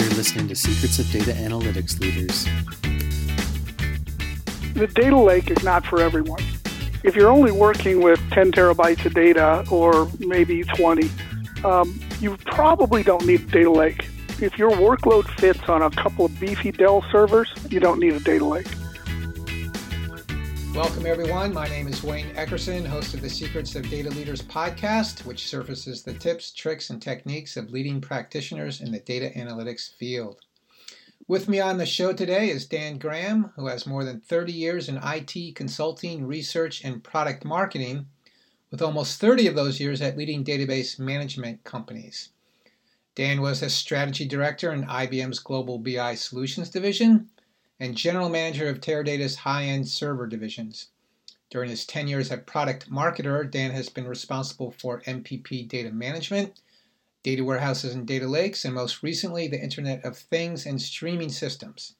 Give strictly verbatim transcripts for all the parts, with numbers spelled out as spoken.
You're listening to Secrets of Data Analytics Leaders. The data lake is not for everyone. If you're only working with ten terabytes of data, or maybe twenty, um, you probably don't need a data lake. If your workload fits on a couple of beefy Dell servers, you don't need a data lake. Welcome, everyone. My name is Wayne Eckerson, host of the Secrets of Data Leaders podcast, which surfaces the tips, tricks, and techniques of leading practitioners in the data analytics field. With me on the show today is Dan Graham, who has more than thirty years in I T consulting, research, and product marketing, with almost thirty of those years at leading database management companies. Dan was a strategy director in I B M's Global B I Solutions division and general manager of Teradata's high-end server divisions. During his tenure as a product marketer, Dan has been responsible for M P P data management, data warehouses and data lakes, and most recently, the Internet of Things and streaming systems.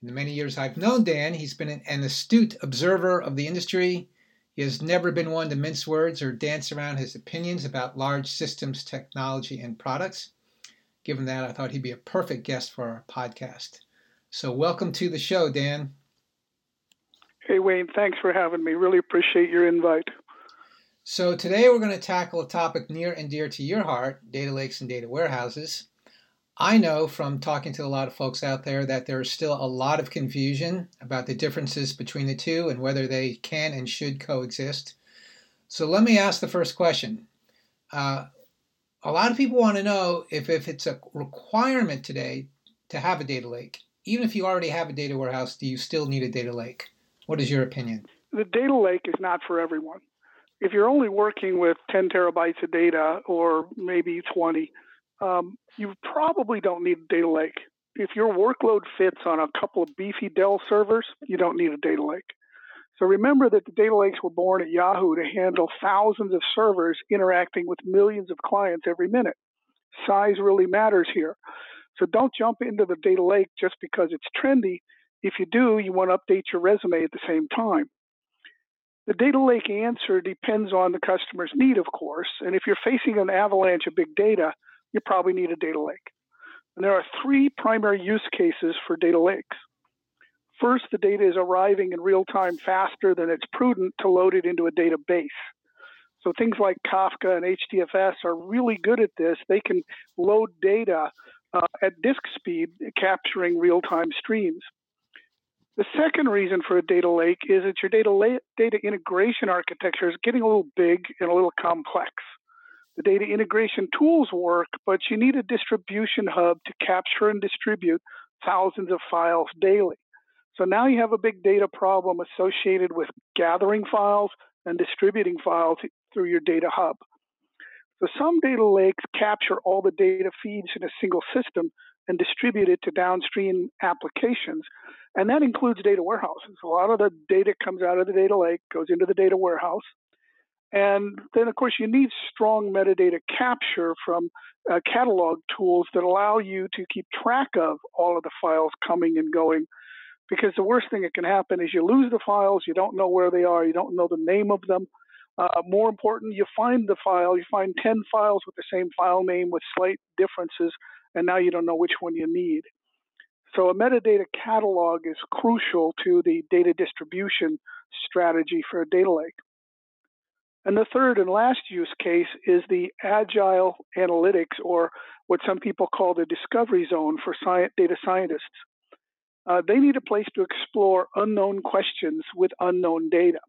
In the many years I've known Dan, he's been an astute observer of the industry. He has never been one to mince words or dance around his opinions about large systems, technology, and products. Given that, I thought he'd be a perfect guest for our podcast. So welcome to the show, Dan. Hey, Wayne. Thanks for having me. Really appreciate your invite. So today we're going to tackle a topic near and dear to your heart, data lakes and data warehouses. I know from talking to a lot of folks out there that there's still a lot of confusion about the differences between the two and whether they can and should coexist. So let me ask the first question. Uh, a lot of people want to know if, if it's a requirement today to have a data lake. Even if you already have a data warehouse, do you still need a data lake? What is your opinion? The data lake is not for everyone. If you're only working with ten terabytes of data, or maybe twenty, um, you probably don't need a data lake. If your workload fits on a couple of beefy Dell servers, you don't need a data lake. So remember that the data lakes were born at Yahoo to handle thousands of servers interacting with millions of clients every minute. Size really matters here. So don't jump into the data lake just because it's trendy. If you do, you want to update your resume at the same time. The data lake answer depends on the customer's need, of course. And if you're facing an avalanche of big data, you probably need a data lake. And there are three primary use cases for data lakes. First, the data is arriving in real time faster than it's prudent to load it into a database. So things like Kafka and H D F S are really good at this. They can load data Uh, at disk speed, capturing real-time streams. The second reason for a data lake is that your data la- data integration architecture is getting a little big and a little complex. The data integration tools work, but you need a distribution hub to capture and distribute thousands of files daily. So now you have a big data problem associated with gathering files and distributing files through your data hub. So some data lakes capture all the data feeds in a single system and distribute it to downstream applications, and that includes data warehouses. A lot of the data comes out of the data lake, goes into the data warehouse, and then, of course, you need strong metadata capture from uh, catalog tools that allow you to keep track of all of the files coming and going, because the worst thing that can happen is you lose the files, you don't know where they are, you don't know the name of them. Uh, more important, you find the file, you find ten files with the same file name with slight differences, and now you don't know which one you need. So a metadata catalog is crucial to the data distribution strategy for a data lake. And the third and last use case is the agile analytics, or what some people call the discovery zone for sci- data scientists. Uh, they need a place to explore unknown questions with unknown data.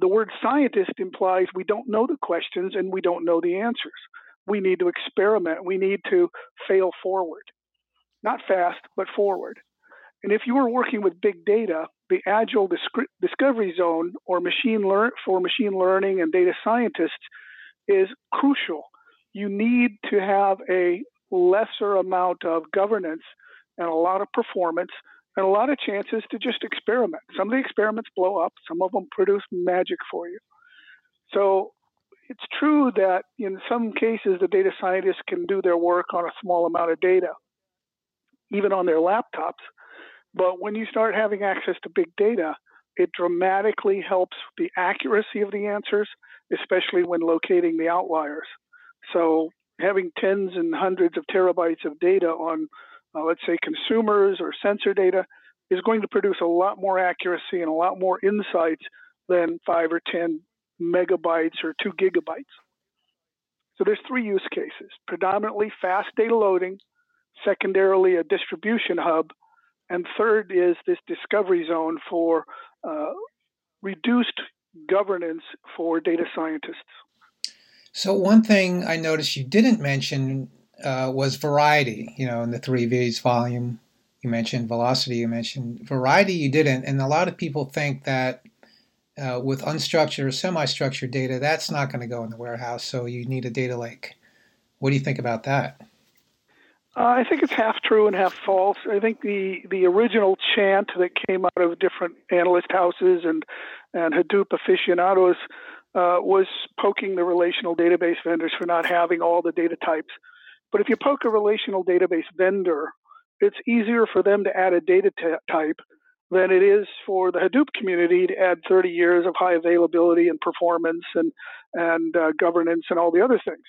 The word scientist implies we don't know the questions and we don't know the answers. We need to experiment. We need to fail forward. Not fast, but forward. And if you are working with big data, the agile disc- discovery zone or machine learn for machine learning and data scientists is crucial. You need to have a lesser amount of governance and a lot of performance and a lot of chances to just experiment. Some of the experiments blow up. Some of them produce magic for you. So it's true that in some cases, the data scientists can do their work on a small amount of data, even on their laptops. But when you start having access to big data, it dramatically helps the accuracy of the answers, especially when locating the outliers. So having tens and hundreds of terabytes of data on, uh, let's say, consumers or sensor data is going to produce a lot more accuracy and a lot more insights than five or ten megabytes or two gigabytes. So there's three use cases: predominantly fast data loading, secondarily a distribution hub, and third is this discovery zone for uh, reduced governance for data scientists. So one thing I noticed you didn't mention uh, was variety, you know, in the three V's: volume, you mentioned velocity, you mentioned variety, you didn't. And a lot of people think that Uh, with unstructured or semi-structured data, that's not going to go in the warehouse, so you need a data lake. What do you think about that? Uh, I think it's half true and half false. I think the, the original chant that came out of different analyst houses and, and Hadoop aficionados uh, was poking the relational database vendors for not having all the data types. But if you poke a relational database vendor, it's easier for them to add a data t- type than it is for the Hadoop community to add thirty years of high availability and performance and, and uh, governance and all the other things.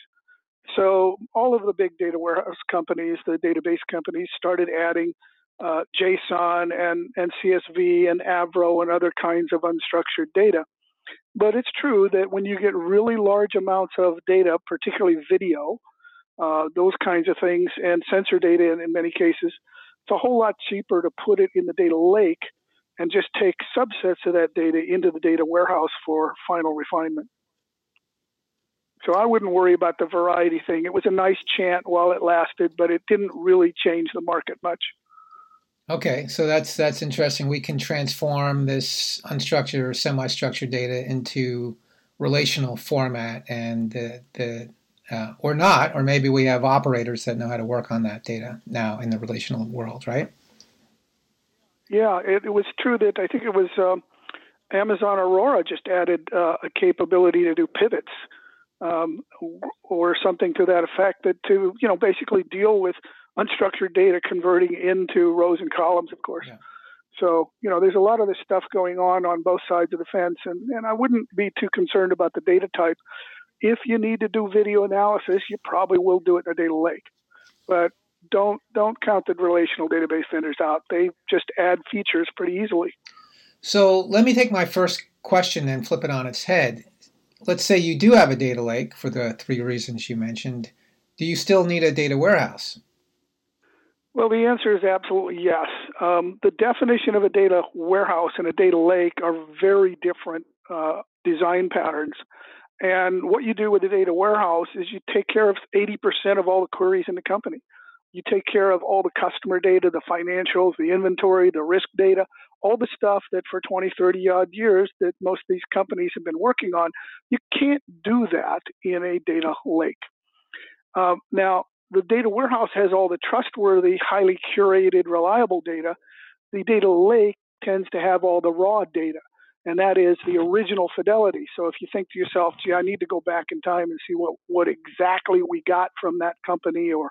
So all of the big data warehouse companies, the database companies, started adding uh, JSON and, and C S V and Avro and other kinds of unstructured data. But it's true that when you get really large amounts of data, particularly video, uh, those kinds of things, and sensor data in, in many cases, it's a whole lot cheaper to put it in the data lake and just take subsets of that data into the data warehouse for final refinement. So I wouldn't worry about the variety thing. It was a nice chant while it lasted, but it didn't really change the market much. Okay, so that's that's interesting. We can transform this unstructured or semi-structured data into relational format, and the the Uh, or not, or maybe we have operators that know how to work on that data now in the relational world, right? Yeah, it, it was true that I think it was um, Amazon Aurora just added uh, a capability to do pivots um, or something to that effect, that to, you know, basically deal with unstructured data converting into rows and columns, of course. Yeah. So, you know, there's a lot of this stuff going on on both sides of the fence, and, and I wouldn't be too concerned about the data type. If you need to do video analysis, you probably will do it in a data lake. But don't don't count the relational database vendors out. They just add features pretty easily. So let me take my first question and flip it on its head. Let's say you do have a data lake for the three reasons you mentioned. Do you still need a data warehouse? Well, the answer is absolutely yes. Um, the definition of a data warehouse and a data lake are very different uh, design patterns. And what you do with a data warehouse is you take care of eighty percent of all the queries in the company. You take care of all the customer data, the financials, the inventory, the risk data, all the stuff that for twenty, thirty odd years that most of these companies have been working on. You can't do that in a data lake. Um, now, the data warehouse has all the trustworthy, highly curated, reliable data. The data lake tends to have all the raw data, and that is the original fidelity. So if you think to yourself, gee, I need to go back in time and see what, what exactly we got from that company or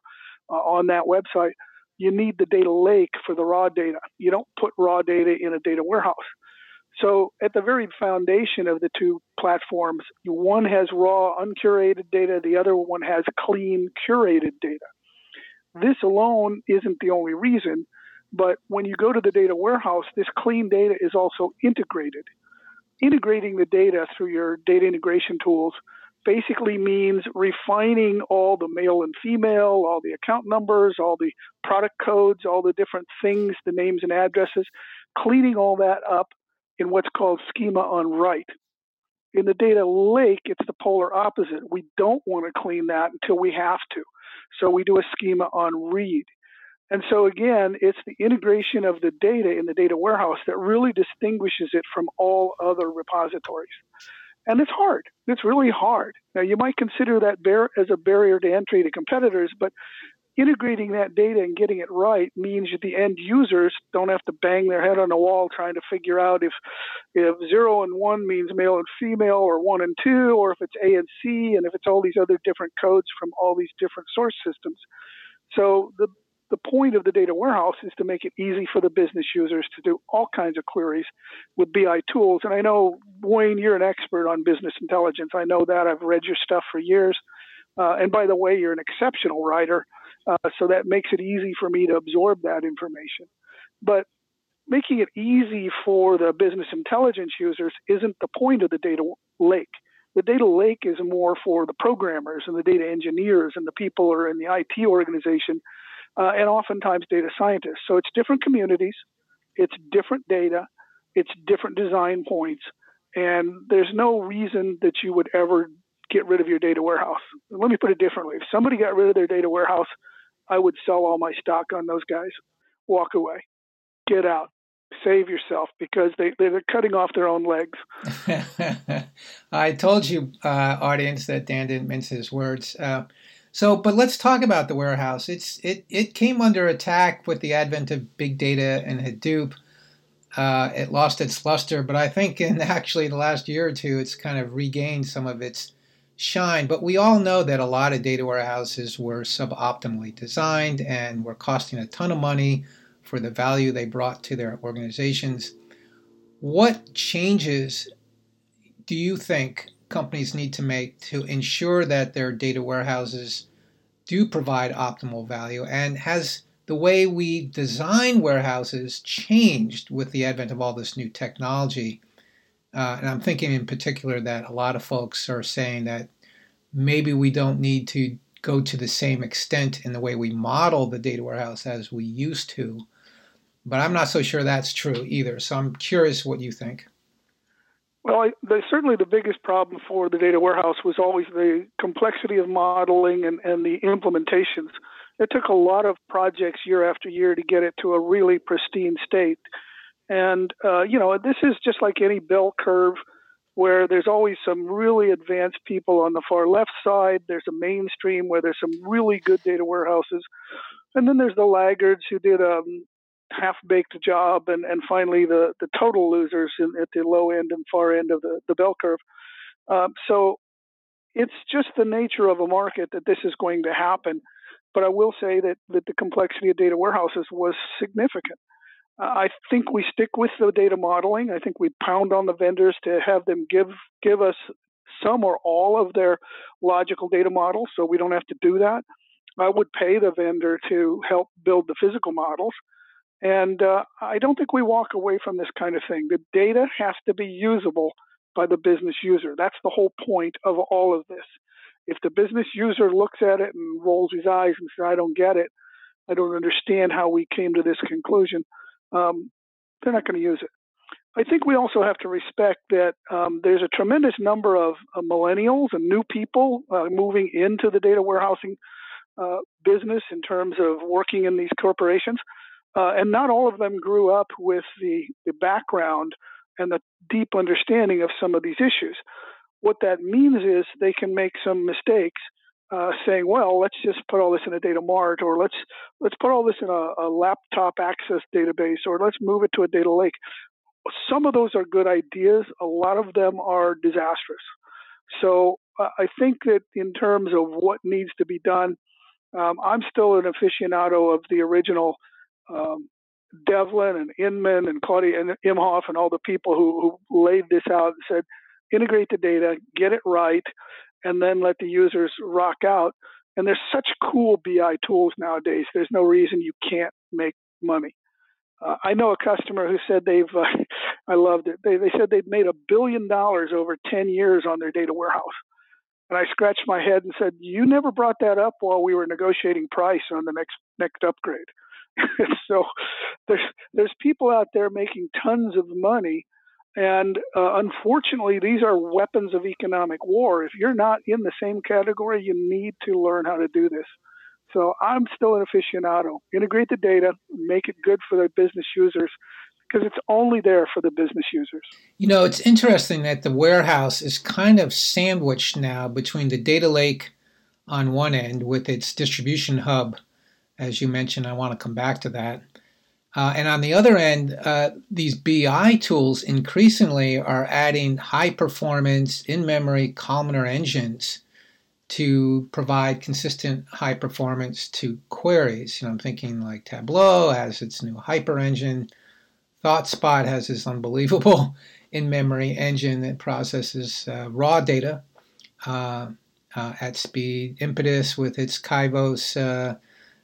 uh, on that website, you need the data lake for the raw data. You don't put raw data in a data warehouse. So at the very foundation of the two platforms, one has raw, uncurated data. The other one has clean, curated data. This alone isn't the only reason, but when you go to the data warehouse, this clean data is also integrated. Integrating the data through your data integration tools basically means refining all the male and female, all the account numbers, all the product codes, all the different things, the names and addresses, cleaning all that up in what's called schema on write. In the data lake, it's the polar opposite. We don't want to clean that until we have to. So we do a schema on read. And so again, it's the integration of the data in the data warehouse that really distinguishes it from all other repositories. And it's hard. It's really hard. Now, you might consider that bar- as a barrier to entry to competitors, but integrating that data and getting it right means that the end users don't have to bang their head on a wall trying to figure out if, if zero and one means male and female, or one and two, or if it's A and C, and if it's all these other different codes from all these different source systems. So the The point of the data warehouse is to make it easy for the business users to do all kinds of queries with B I tools. And I know, Wayne, you're an expert on business intelligence. I know that. I've read your stuff for years. Uh, and by the way, you're an exceptional writer, uh, so that makes it easy for me to absorb that information. But making it easy for the business intelligence users isn't the point of the data lake. The data lake is more for the programmers and the data engineers and the people who are in the I T organization, uh, and oftentimes data scientists. So it's different communities, it's different data, it's different design points, and there's no reason that you would ever get rid of your data warehouse. Let me put it differently. If somebody got rid of their data warehouse, I would sell all my stock on those guys, walk away, get out. Save yourself, because they, they're cutting off their own legs. I told you, uh, audience, that Dan didn't mince his words. Uh, so, but let's talk about the warehouse. It's it it came under attack with the advent of big data and Hadoop. Uh, it lost its luster, but I think in actually the last year or two, it's kind of regained some of its shine. But we all know that a lot of data warehouses were suboptimally designed and were costing a ton of money for the value they brought to their organizations. What changes do you think companies need to make to ensure that their data warehouses do provide optimal value? And has the way we design warehouses changed with the advent of all this new technology? Uh, and I'm thinking in particular that a lot of folks are saying that maybe we don't need to go to the same extent in the way we model the data warehouse as we used to. But I'm not so sure that's true either. So I'm curious what you think. Well, I, the, certainly the biggest problem for the data warehouse was always the complexity of modeling and, and the implementations. It took a lot of projects year after year to get it to a really pristine state. And, uh, you know, this is just like any bell curve where there's always some really advanced people on the far left side. There's a mainstream where there's some really good data warehouses. And then there's the laggards who did a half-baked job, and, and finally the, the total losers in, at the low end and far end of the, the bell curve. Um, so it's just the nature of a market that this is going to happen. But I will say that, that the complexity of data warehouses was significant. I think we stick with the data modeling. I think we pound on the vendors to have them give give us some or all of their logical data models, so we don't have to do that. I would pay the vendor to help build the physical models. And uh, I don't think we walk away from this kind of thing. The data has to be usable by the business user. That's the whole point of all of this. If the business user looks at it and rolls his eyes and says, I don't get it, I don't understand how we came to this conclusion, Um, they're not going to use it. I think we also have to respect that um, there's a tremendous number of uh, millennials and new people uh, moving into the data warehousing uh, business in terms of working in these corporations. Uh, and not all of them grew up with the, the background and the deep understanding of some of these issues. What that means is they can make some mistakes Uh, saying, well, let's just put all this in a data mart, or let's let's put all this in a, a laptop access database, or let's move it to a data lake. Some of those are good ideas. A lot of them are disastrous. So uh, I think that in terms of what needs to be done, um, I'm still an aficionado of the original um, Devlin and Inman and Claudia and Imhoff and all the people who, who laid this out and said, integrate the data, get it right, and then let the users rock out. And there's such cool B I tools nowadays. There's no reason you can't make money. Uh, I know a customer who said they've, uh, I loved it. They, they said they've made a billion dollars over ten years on their data warehouse. And I scratched my head and said, you never brought that up while we were negotiating price on the next next upgrade. So there's, there's people out there making tons of money. And uh, unfortunately, these are weapons of economic war. If you're not in the same category, you need to learn how to do this. So I'm still an aficionado. Integrate the data, make it good for the business users, because it's only there for the business users. You know, it's interesting that the warehouse is kind of sandwiched now between the data lake on one end with its distribution hub. As you mentioned, I want to come back to that. Uh, and on the other end, uh, these B I tools increasingly are adding high-performance, in-memory columnar engines to provide consistent high performance to queries. You know, I'm thinking like Tableau has its new Hyper engine. ThoughtSpot has this unbelievable in-memory engine that processes uh, raw data. Uh, uh, at speed. Impetus with its Kyvos uh,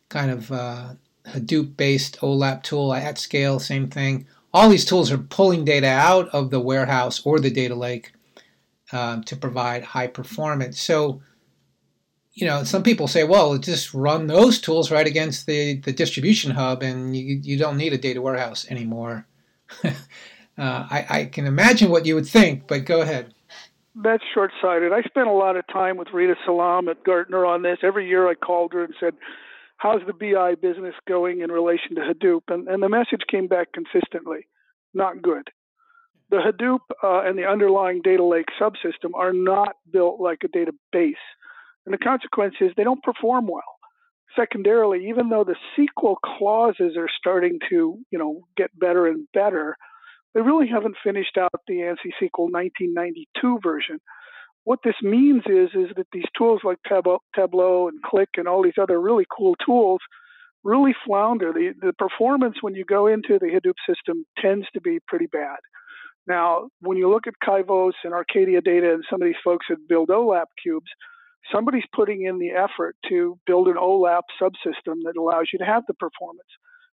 kind of uh, Hadoop-based O LAP tool at scale, same thing. All these tools are pulling data out of the warehouse or the data lake uh, to provide high performance. So, you know, some people say, well, just run those tools right against the, the distribution hub and you, you don't need a data warehouse anymore. uh, I, I can imagine what you would think, but go ahead. That's short-sighted. I spent a lot of time with Rita Salam at Gartner on this. Every year I called her and said, how's the B I business going in relation to Hadoop? And, and the message came back consistently, not good. The Hadoop uh, and the underlying data lake subsystem are not built like a database. And the consequence is they don't perform well. Secondarily, even though the S Q L clauses are starting to, you know, get better and better, they really haven't finished out the ANSI S Q L nineteen ninety-two version. What this means is, is that these tools like Tableau and Qlik and all these other really cool tools really flounder. The, the performance when you go into the Hadoop system tends to be pretty bad. Now, when you look at Kyvos and Arcadia Data and some of these folks that build O LAP cubes, somebody's putting in the effort to build an O LAP subsystem that allows you to have the performance.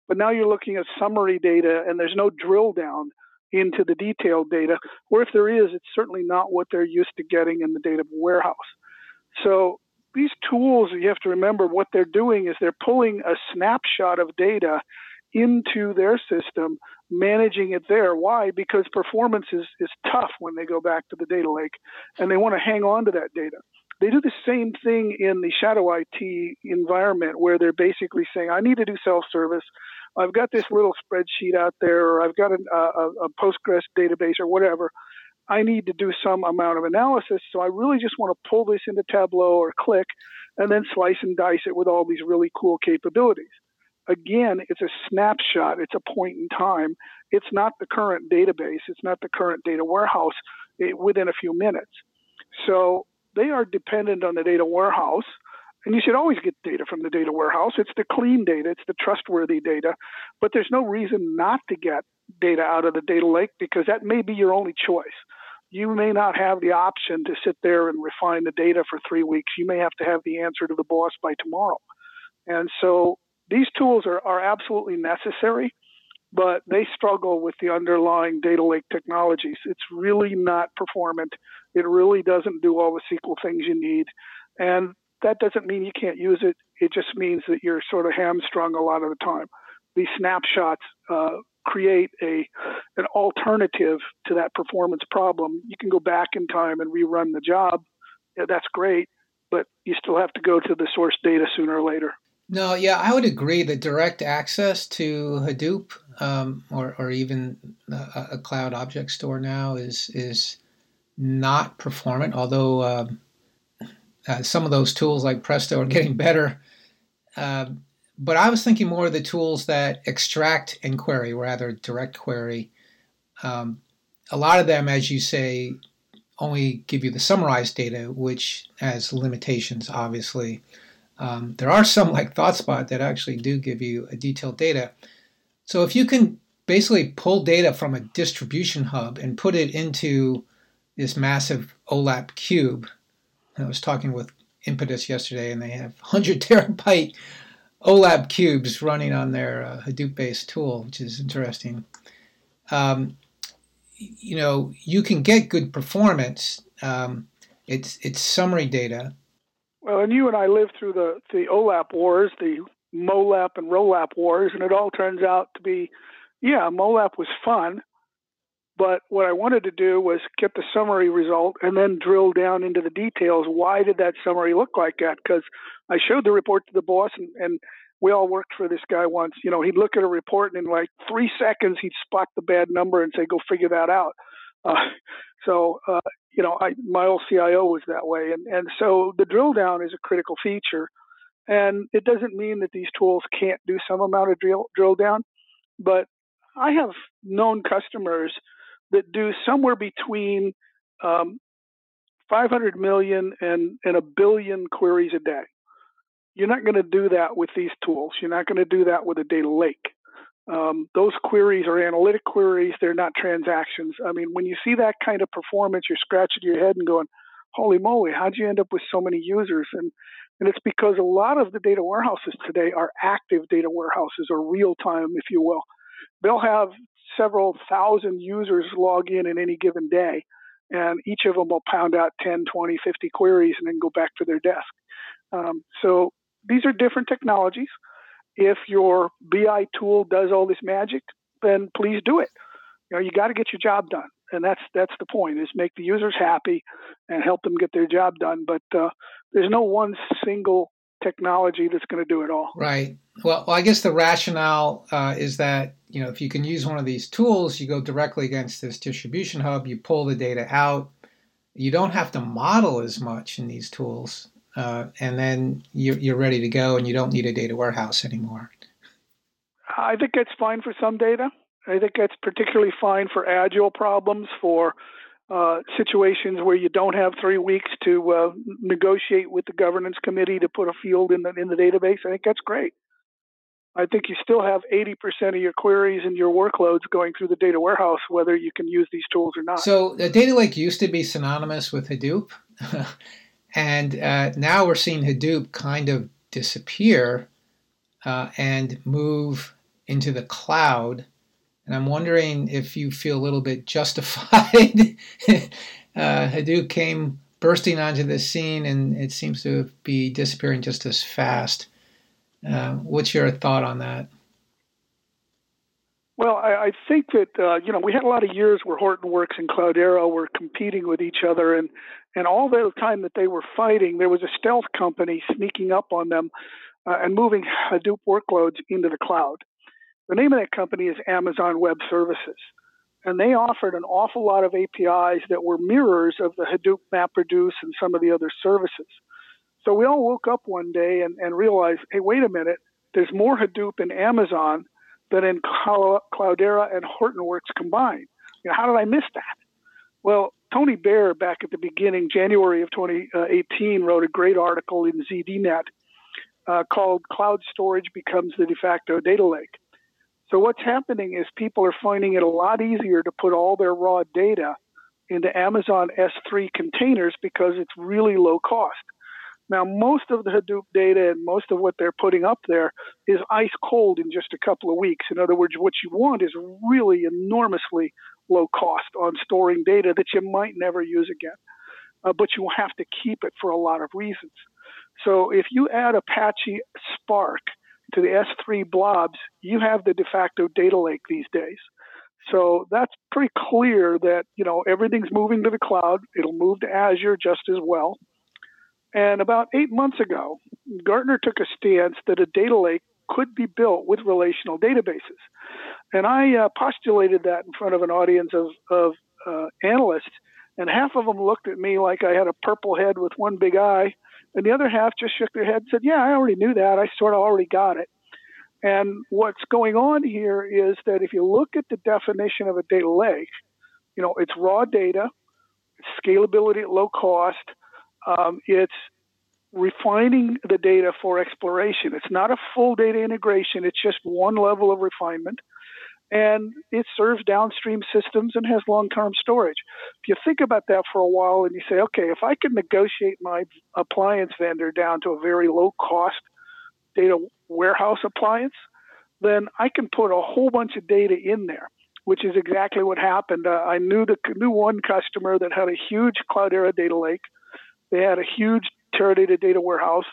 But now you're looking at summary data, and there's no drill down into the detailed data, or if there is, it's certainly not what they're used to getting in the data warehouse. So these tools, you have to remember what they're doing is they're pulling a snapshot of data into their system, managing it there. Why? Because performance is, is tough when they go back to the data lake, and they want to hang on to that data. They do the same thing in the shadow I T environment where they're basically saying, I need to do self-service. I've got this little spreadsheet out there, or I've got a, a, a Postgres database or whatever. I need to do some amount of analysis, so I really just want to pull this into Tableau or Qlik and then slice and dice it with all these really cool capabilities. Again, it's a snapshot. It's a point in time. It's not the current database. It's not the current data warehouse it, within a few minutes. So they are dependent on the data warehouse, and you should always get data from the data warehouse. It's the clean data. It's the trustworthy data, but there's no reason not to get data out of the data lake because that may be your only choice. You may not have the option to sit there and refine the data for three weeks. You may have to have the answer to the boss by tomorrow. And so these tools are, are absolutely necessary, but they struggle with the underlying data lake technologies. It's really not performant. It really doesn't do all the S Q L things you need. And that doesn't mean you can't use it. It just means that you're sort of hamstrung a lot of the time. These snapshots uh, create a an alternative to that performance problem. You can go back in time and rerun the job. Yeah, that's great, but you still have to go to the source data sooner or later. No, yeah, I would agree that direct access to Hadoop um, or, or even a, a cloud object store now is is not performant, although uh, uh, some of those tools like Presto are getting better. Uh, but I was thinking more of the tools that extract and query, rather direct query. Um, a lot of them, as you say, only give you the summarized data, which has limitations, obviously. Um, there are some like ThoughtSpot that actually do give you a detailed data. So if you can basically pull data from a distribution hub and put it into this massive O LAP cube, and I was talking with Impetus yesterday, and they have one hundred terabyte O LAP cubes running on their uh, Hadoop-based tool, which is interesting. Um, you know, you can get good performance. Um, it's it's summary data. Well, and you and I lived through the, the O LAP wars, the MOLAP and ROLAP wars, and it all turns out to be, yeah, MOLAP was fun, but what I wanted to do was get the summary result and then drill down into the details. Why did that summary look like that? Because I showed the report to the boss, and, and we all worked for this guy once. You know, he'd look at a report, and in like three seconds, he'd spot the bad number and say, go figure that out. Uh, so, uh, you know, I, my old C I O was that way. And, and so the drill down is a critical feature. And it doesn't mean that these tools can't do some amount of drill, drill down. But I have known customers that do somewhere between um, five hundred million and, and a billion queries a day. You're not going to do that with these tools. You're not going to do that with a data lake. Um, those queries are analytic queries. They're not transactions. I mean, when you see that kind of performance, you're scratching your head and going, holy moly, how'd you end up with so many users? And and it's because a lot of the data warehouses today are active data warehouses, or real time, if you will. They'll have several thousand users log in in any given day, and each of them will pound out ten, twenty, fifty queries and then go back to their desk. Um, so these are different technologies. If your B I tool does all this magic, then please do it. You know, you got to get your job done. And that's that's the point, is make the users happy and help them get their job done. But uh, there's no one single technology that's going to do it all. Right. Well, well I guess the rationale uh, is that, you know, if you can use one of these tools, you go directly against this distribution hub, you pull the data out. You don't have to model as much in these tools. Uh, and then you're, you're ready to go, and you don't need a data warehouse anymore. I think that's fine for some data. I think that's particularly fine for agile problems, for uh, situations where you don't have three weeks to uh, negotiate with the governance committee to put a field in the in the database. I think that's great. I think you still have eighty percent of your queries and your workloads going through the data warehouse, whether you can use these tools or not. So the data lake used to be synonymous with Hadoop. And uh, now we're seeing Hadoop kind of disappear uh, and move into the cloud. And I'm wondering if you feel a little bit justified. uh, Hadoop came bursting onto the scene, and it seems to be disappearing just as fast. Uh, what's your thought on that? Well, I, I think that, uh, you know, we had a lot of years where Hortonworks and Cloudera were competing with each other. And, and all the time that they were fighting, there was a stealth company sneaking up on them uh, and moving Hadoop workloads into the cloud. The name of that company is Amazon Web Services. And they offered an awful lot of A P Is that were mirrors of the Hadoop MapReduce and some of the other services. So we all woke up one day and, and realized, hey, wait a minute, there's more Hadoop in Amazon than in Cloudera and Hortonworks combined. You know, how did I miss that? Well, Tony Baer, back at the beginning, January of twenty eighteen, wrote a great article in ZDNet uh, called Cloud Storage Becomes the De Facto Data Lake. So what's happening is people are finding it a lot easier to put all their raw data into Amazon S three containers because it's really low cost. Now, most of the Hadoop data and most of what they're putting up there is ice cold in just a couple of weeks. In other words, what you want is really enormously low cost on storing data that you might never use again, uh, but you have to keep it for a lot of reasons. So if you add Apache Spark to the S three blobs, you have the de facto data lake these days. So that's pretty clear that, you know, everything's moving to the cloud. It'll move to Azure just as well. And about eight months ago, Gartner took a stance that a data lake could be built with relational databases. And I uh, postulated that in front of an audience of, of uh, analysts, and half of them looked at me like I had a purple head with one big eye, and the other half just shook their head and said, yeah, I already knew that. I sort of already got it. And what's going on here is that if you look at the definition of a data lake, you know, it's raw data, scalability at low cost, Um, it's refining the data for exploration. It's not a full data integration. It's just one level of refinement. And it serves downstream systems and has long-term storage. If you think about that for a while and you say, okay, if I can negotiate my appliance vendor down to a very low-cost data warehouse appliance, then I can put a whole bunch of data in there, which is exactly what happened. Uh, I knew, the, knew one customer that had a huge Cloudera data lake. They had a huge Teradata data warehouse,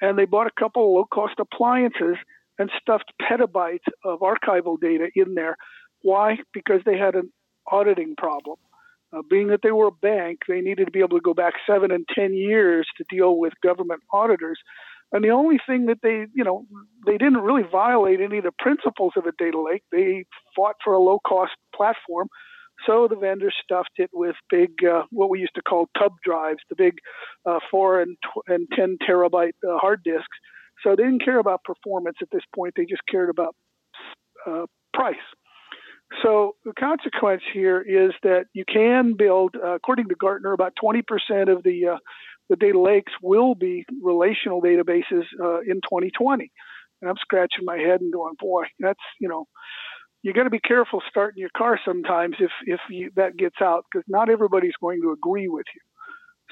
and they bought a couple of low-cost appliances and stuffed petabytes of archival data in there. Why? Because they had an auditing problem. Uh, being that they were a bank, they needed to be able to go back seven and ten years to deal with government auditors. And the only thing that they, you know, they didn't really violate any of the principles of a data lake. They fought for a low-cost platform. So the vendor stuffed it with big, uh, what we used to call tub drives, the big uh, four and, tw- and ten terabyte uh, hard disks. So they didn't care about performance at this point. They just cared about uh, price. So the consequence here is that you can build, uh, according to Gartner, about twenty percent of the, uh, the data lakes will be relational databases uh, in twenty twenty. And I'm scratching my head and going, boy, that's, you know, you got to be careful starting your car sometimes if if you, that gets out, because not everybody's going to agree with you.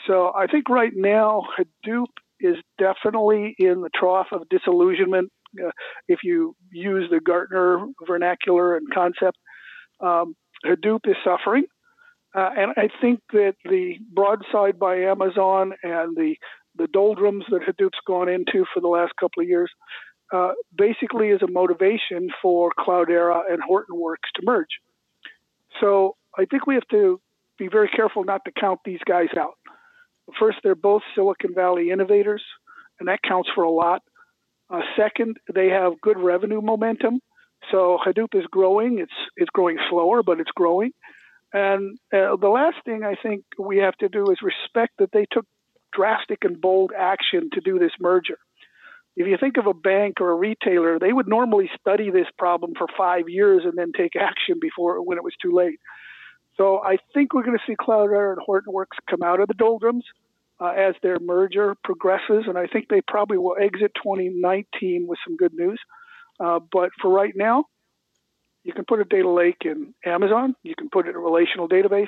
So I think right now Hadoop is definitely in the trough of disillusionment, uh, if you use the Gartner vernacular and concept. Um, Hadoop is suffering. Uh, and I think that the broadside by Amazon and the, the doldrums that Hadoop's gone into for the last couple of years uh, basically is a motivation for Cloudera and Hortonworks to merge. So I think we have to be very careful not to count these guys out. First, they're both Silicon Valley innovators, and that counts for a lot. Uh, second, they have good revenue momentum. So Hadoop is growing. It's it's growing slower, but it's growing. And uh, the last thing I think we have to do is respect that they took drastic and bold action to do this merger. If you think of a bank or a retailer, they would normally study this problem for five years and then take action before when it was too late. So I think we're going to see Cloudera and Hortonworks come out of the doldrums uh, as their merger progresses, and I think they probably will exit twenty nineteen with some good news. Uh, but for right now, you can put a data lake in Amazon, you can put it in a relational database,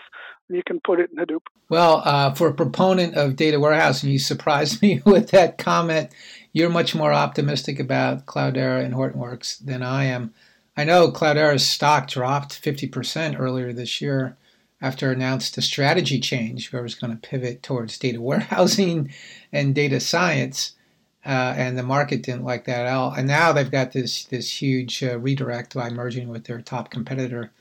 and you can put it in Hadoop. Well, uh, for a proponent of data warehousing, you surprised me with that comment. You're much more optimistic about Cloudera and Hortonworks than I am. I know Cloudera's stock dropped fifty percent earlier this year after announced a strategy change, whoever's going to pivot towards data warehousing and data science, uh, and the market didn't like that at all. And now they've got this this huge uh, redirect by merging with their top competitor.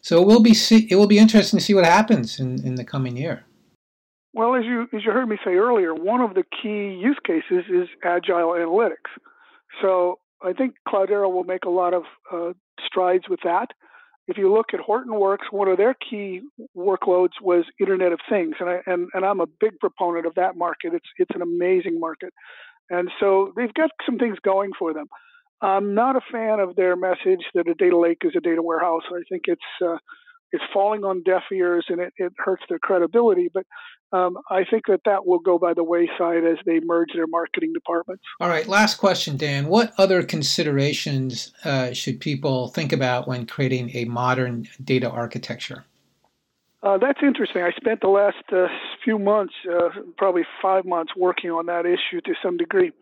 So it will be see, it will be interesting to see what happens in, in the coming year. Well, as you as you heard me say earlier, one of the key use cases is agile analytics. So I think Cloudera will make a lot of uh, strides with that. If you look at Hortonworks, one of their key workloads was Internet of Things, and I, and, and I'm a big proponent of that market. It's it's an amazing market, and so they've got some things going for them. I'm not a fan of their message that a data lake is a data warehouse. I think it's uh, it's falling on deaf ears, and it, it hurts their credibility. But um, I think that that will go by the wayside as they merge their marketing departments. All right, last question, Dan. What other considerations uh, should people think about when creating a modern data architecture? Uh, that's interesting. I spent the last uh, few months, uh, probably five months, working on that issue to some degree.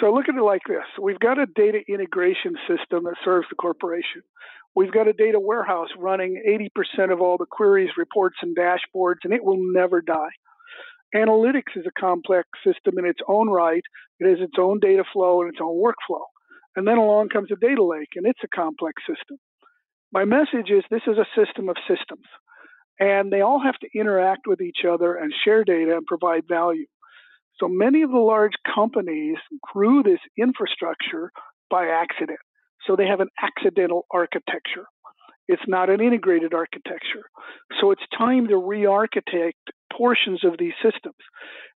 So look at it like this. We've got a data integration system that serves the corporation. We've got a data warehouse running eighty percent of all the queries, reports, and dashboards, and it will never die. Analytics is a complex system in its own right. It has its own data flow and its own workflow. And then along comes a data lake, and it's a complex system. My message is this is a system of systems, and they all have to interact with each other and share data and provide value. So many of the large companies grew this infrastructure by accident. So they have an accidental architecture. It's not an integrated architecture. So it's time to re-architect portions of these systems.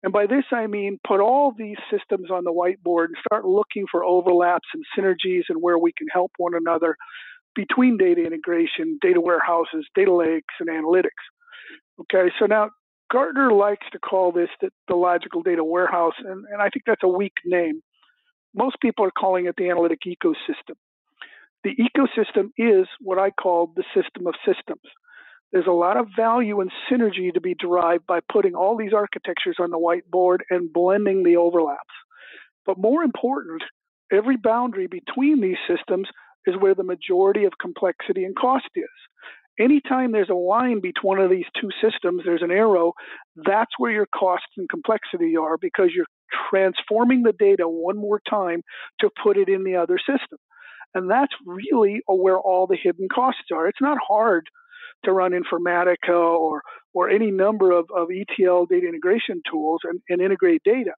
And by this, I mean put all these systems on the whiteboard and start looking for overlaps and synergies and where we can help one another between data integration, data warehouses, data lakes, and analytics. Okay, so now Gartner likes to call this the, the logical data warehouse, and, and I think that's a weak name. Most people are calling it the analytic ecosystem. The ecosystem is what I call the system of systems. There's a lot of value and synergy to be derived by putting all these architectures on the whiteboard and blending the overlaps. But more important, every boundary between these systems is where the majority of complexity and cost is. Anytime there's a line between one of these two systems, there's an arrow, that's where your costs and complexity are because you're transforming the data one more time to put it in the other system. And that's really where all the hidden costs are. It's not hard to run Informatica or or any number of, of E T L data integration tools and, and integrate data.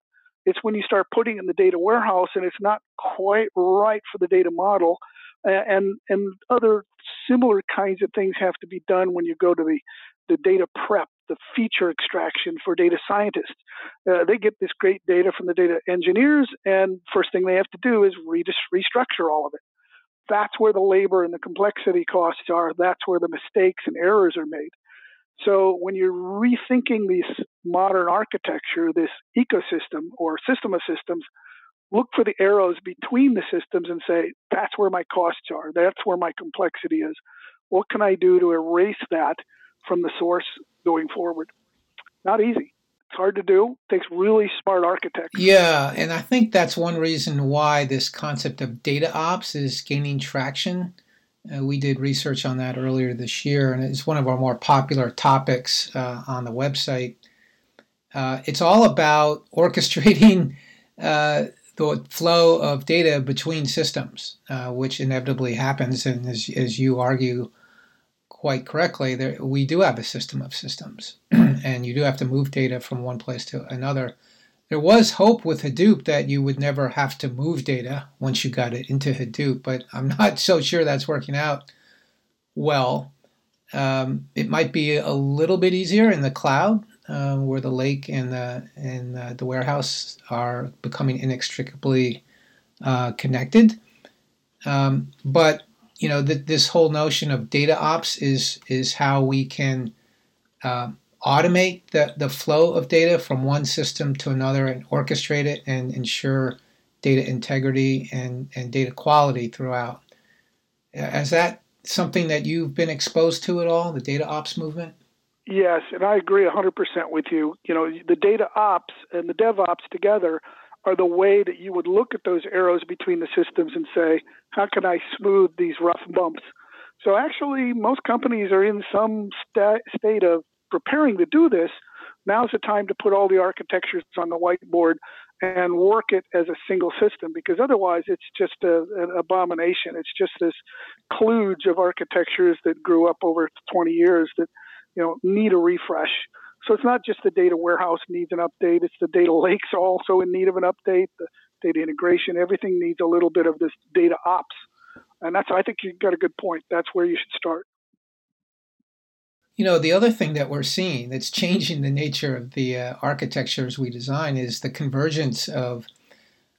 It's when you start putting in the data warehouse and it's not quite right for the data model. And and other similar kinds of things have to be done when you go to the, the data prep, the feature extraction for data scientists. Uh, they get this great data from the data engineers, and first thing they have to do is restructure all of it. That's where the labor and the complexity costs are. That's where the mistakes and errors are made. So when you're rethinking this modern architecture, this ecosystem or system of systems, look for the arrows between the systems and say, that's where my costs are. That's where my complexity is. What can I do to erase that from the source going forward? Not easy. It's hard to do. It takes really smart architects. Yeah, and I think that's one reason why this concept of data ops is gaining traction. Uh, we did research on that earlier this year, and it's one of our more popular topics uh, on the website. Uh, it's all about orchestrating uh, the flow of data between systems, uh, which inevitably happens. And as, as you argue quite correctly, there, we do have a system of systems, and you do have to move data from one place to another. There was hope with Hadoop that you would never have to move data once you got it into Hadoop, but I'm not so sure that's working out well. Um, it might be a little bit easier in the cloud, uh, where the lake and the, and uh, the warehouse are becoming inextricably uh, connected. Um, but you know, th- this whole notion of data ops is is how we can Uh, automate the, the flow of data from one system to another and orchestrate it and ensure data integrity and, and data quality throughout. Is that something that you've been exposed to at all, the data ops movement? Yes, and I agree one hundred percent with you. You know, the data ops and the DevOps together are the way that you would look at those arrows between the systems and say, how can I smooth these rough bumps? So actually, most companies are in some sta- state of preparing to do this. Now's the time to put all the architectures on the whiteboard and work it as a single system, because otherwise it's just a, an abomination. It's just this kludge of architectures that grew up over twenty years that, you know, need a refresh. So it's not just the data warehouse needs an update. It's the data lakes also in need of an update. The data integration, everything needs a little bit of this data ops. And that's, I think you've got a good point. That's where you should start. You know, the other thing that we're seeing that's changing the nature of the uh, architectures we design is the convergence of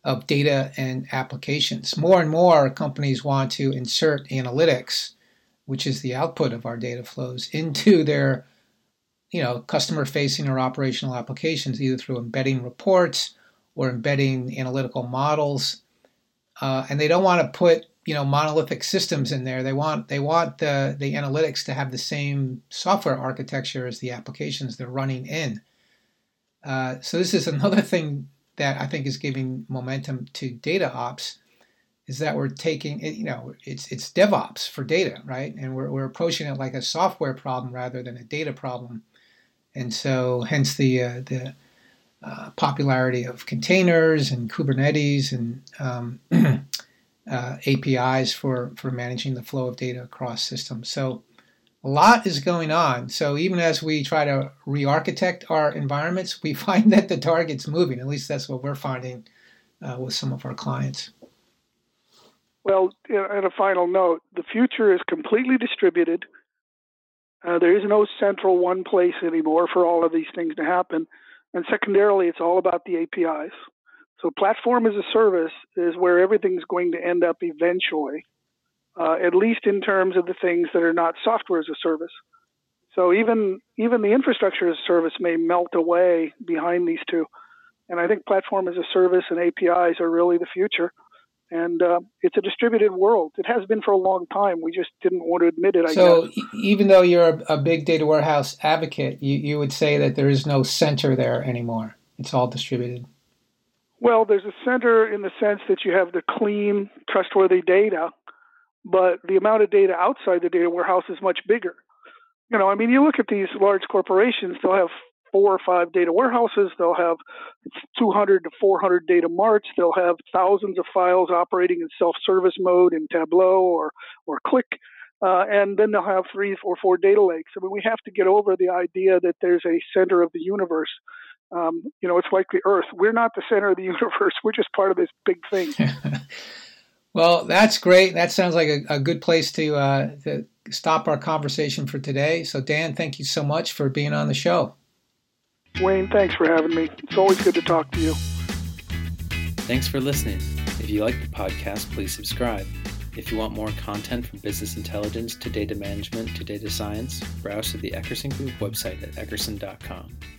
of data and applications. More and more companies want to insert analytics, which is the output of our data flows, into their, you know, customer-facing or operational applications, either through embedding reports or embedding analytical models. Uh, and they don't want to put you know, monolithic systems in there. They want they want the, the analytics to have the same software architecture as the applications they're running in. Uh, so this is another thing that I think is giving momentum to data ops, is that we're taking, you know, it's it's DevOps for data, right? And we're we're approaching it like a software problem rather than a data problem. And so hence the uh, the uh, popularity of containers and Kubernetes and um, Uh, A P Is for, for managing the flow of data across systems. So a lot is going on. So even as we try to re-architect our environments, we find that the target's moving. At least that's what we're finding uh, with some of our clients. Well, and a final note, the future is completely distributed. Uh, there is no central one place anymore for all of these things to happen. And secondarily, it's all about the A P Is. So platform as a service is where everything's going to end up eventually, uh, at least in terms of the things that are not software as a service. So even even the infrastructure as a service may melt away behind these two. And I think platform as a service and A P Is are really the future. And uh, it's a distributed world. It has been for a long time. We just didn't want to admit it, I so guess. So even though you're a, a big data warehouse advocate, you, you would say that there is no center there anymore. It's all distributed. Well, there's a center in the sense that you have the clean, trustworthy data, but the amount of data outside the data warehouse is much bigger. You know, I mean, you look at these large corporations, they'll have four or five data warehouses, they'll have two hundred to four hundred data marts, they'll have thousands of files operating in self-service mode in Tableau or, or Qlik, uh, and then they'll have three or four data lakes. I mean, we have to get over the idea that there's a center of the universe. Um, you know, it's like the Earth. We're not the center of the universe. We're just part of this big thing. Well, that's great. That sounds like a, a good place to, uh, to stop our conversation for today. So, Dan, thank you so much for being on the show. Wayne, thanks for having me. It's always good to talk to you. Thanks for listening. If you like the podcast, please subscribe. If you want more content from business intelligence to data management to data science, browse to the Eckerson Group website at eckerson dot com.